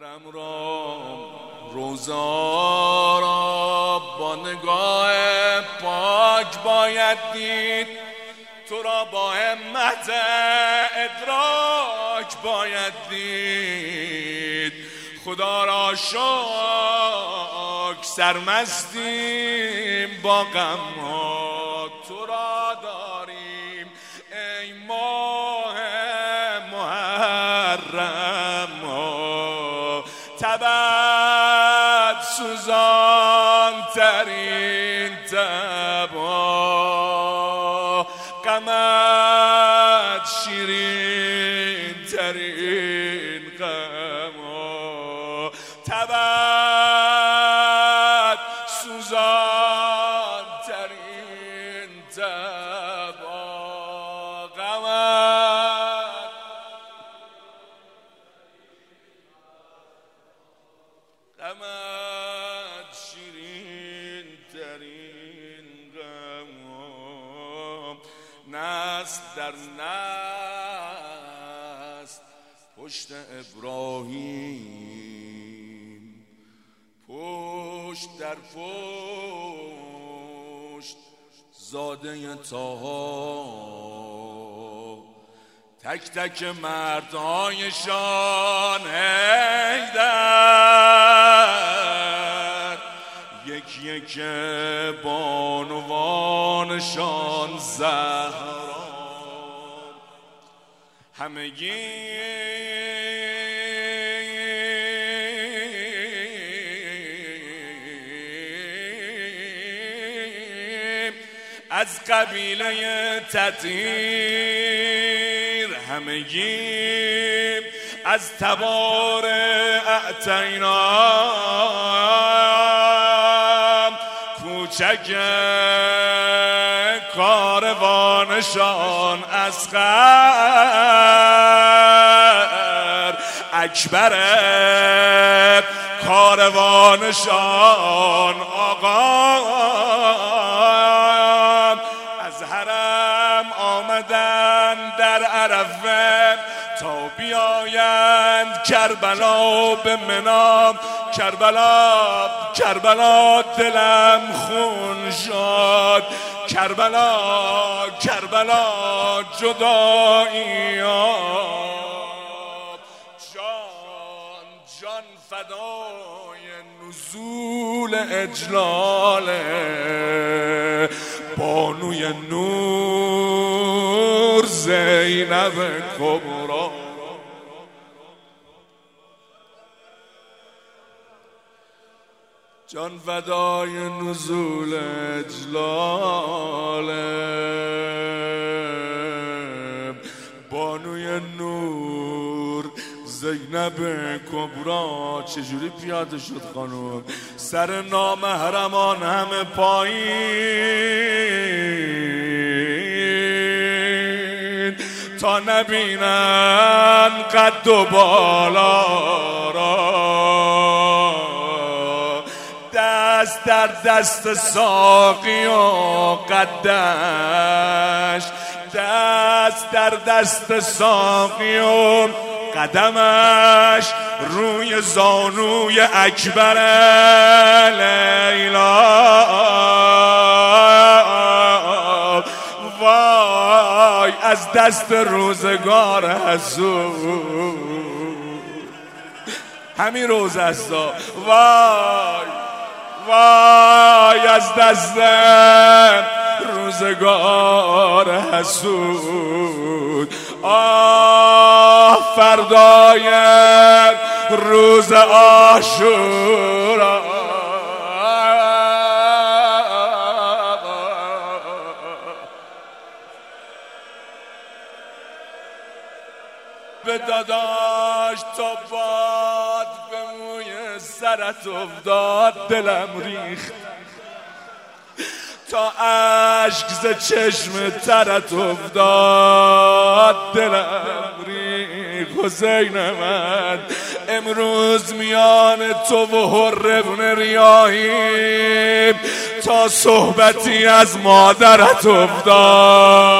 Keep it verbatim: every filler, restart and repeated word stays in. کرم را روزا را با نگاه پاک باید دید، تو را با همت ادراک باید دید. خدا را شکر سرمستیم با غم ها تو را داریم، ای ماه محرم ها تبت سوزان ترین تبا، غمت شیرین ترین غم ها تبت سوزان ترین تبا، غمت غمت شیرین ترین غم ها. نست در نست پشت ابراهیم، پشت در پشت زاده طاها، تک تک مردهایشان حیدر، یک یک بانوانشان زهرا، همگی از قبیله تطهیر، همگیم از تبار اعتینا، کوچک کاروانشان اصغر، اکبر کاروانشان آقا. از حرم آمدند در عرفه تا بیایند کربلا به منا، کربلا کربلا دلم خون شد، کربلا کربلا جدایی آب، جان جان فدای نزول اجلاله، بانوی نور زینب کبرا، جان فدای نزول اجلال، بانوی نور زینب کبرا. چجوری پیاده شد خانم؟ سر نامحرمان همه پایین، تا نبینن قد و بالا را، دست در دست ساقی و قدش، دست در دست ساقی و قدمش روی زانوی اکبر لیلا. وای از دست روزگار حضور، همین روز است. وای وای از دست روزگار حسود، آه فردای روز عاشورا. به داداش تا باد به موی سرت افتاد دلم ریخت، تا عشق ز چشم ترت افتاد دلم ریخت. حسین من امروز میان تو و حر ابن ریاحیم، تا صحبتی از مادرت افتاد.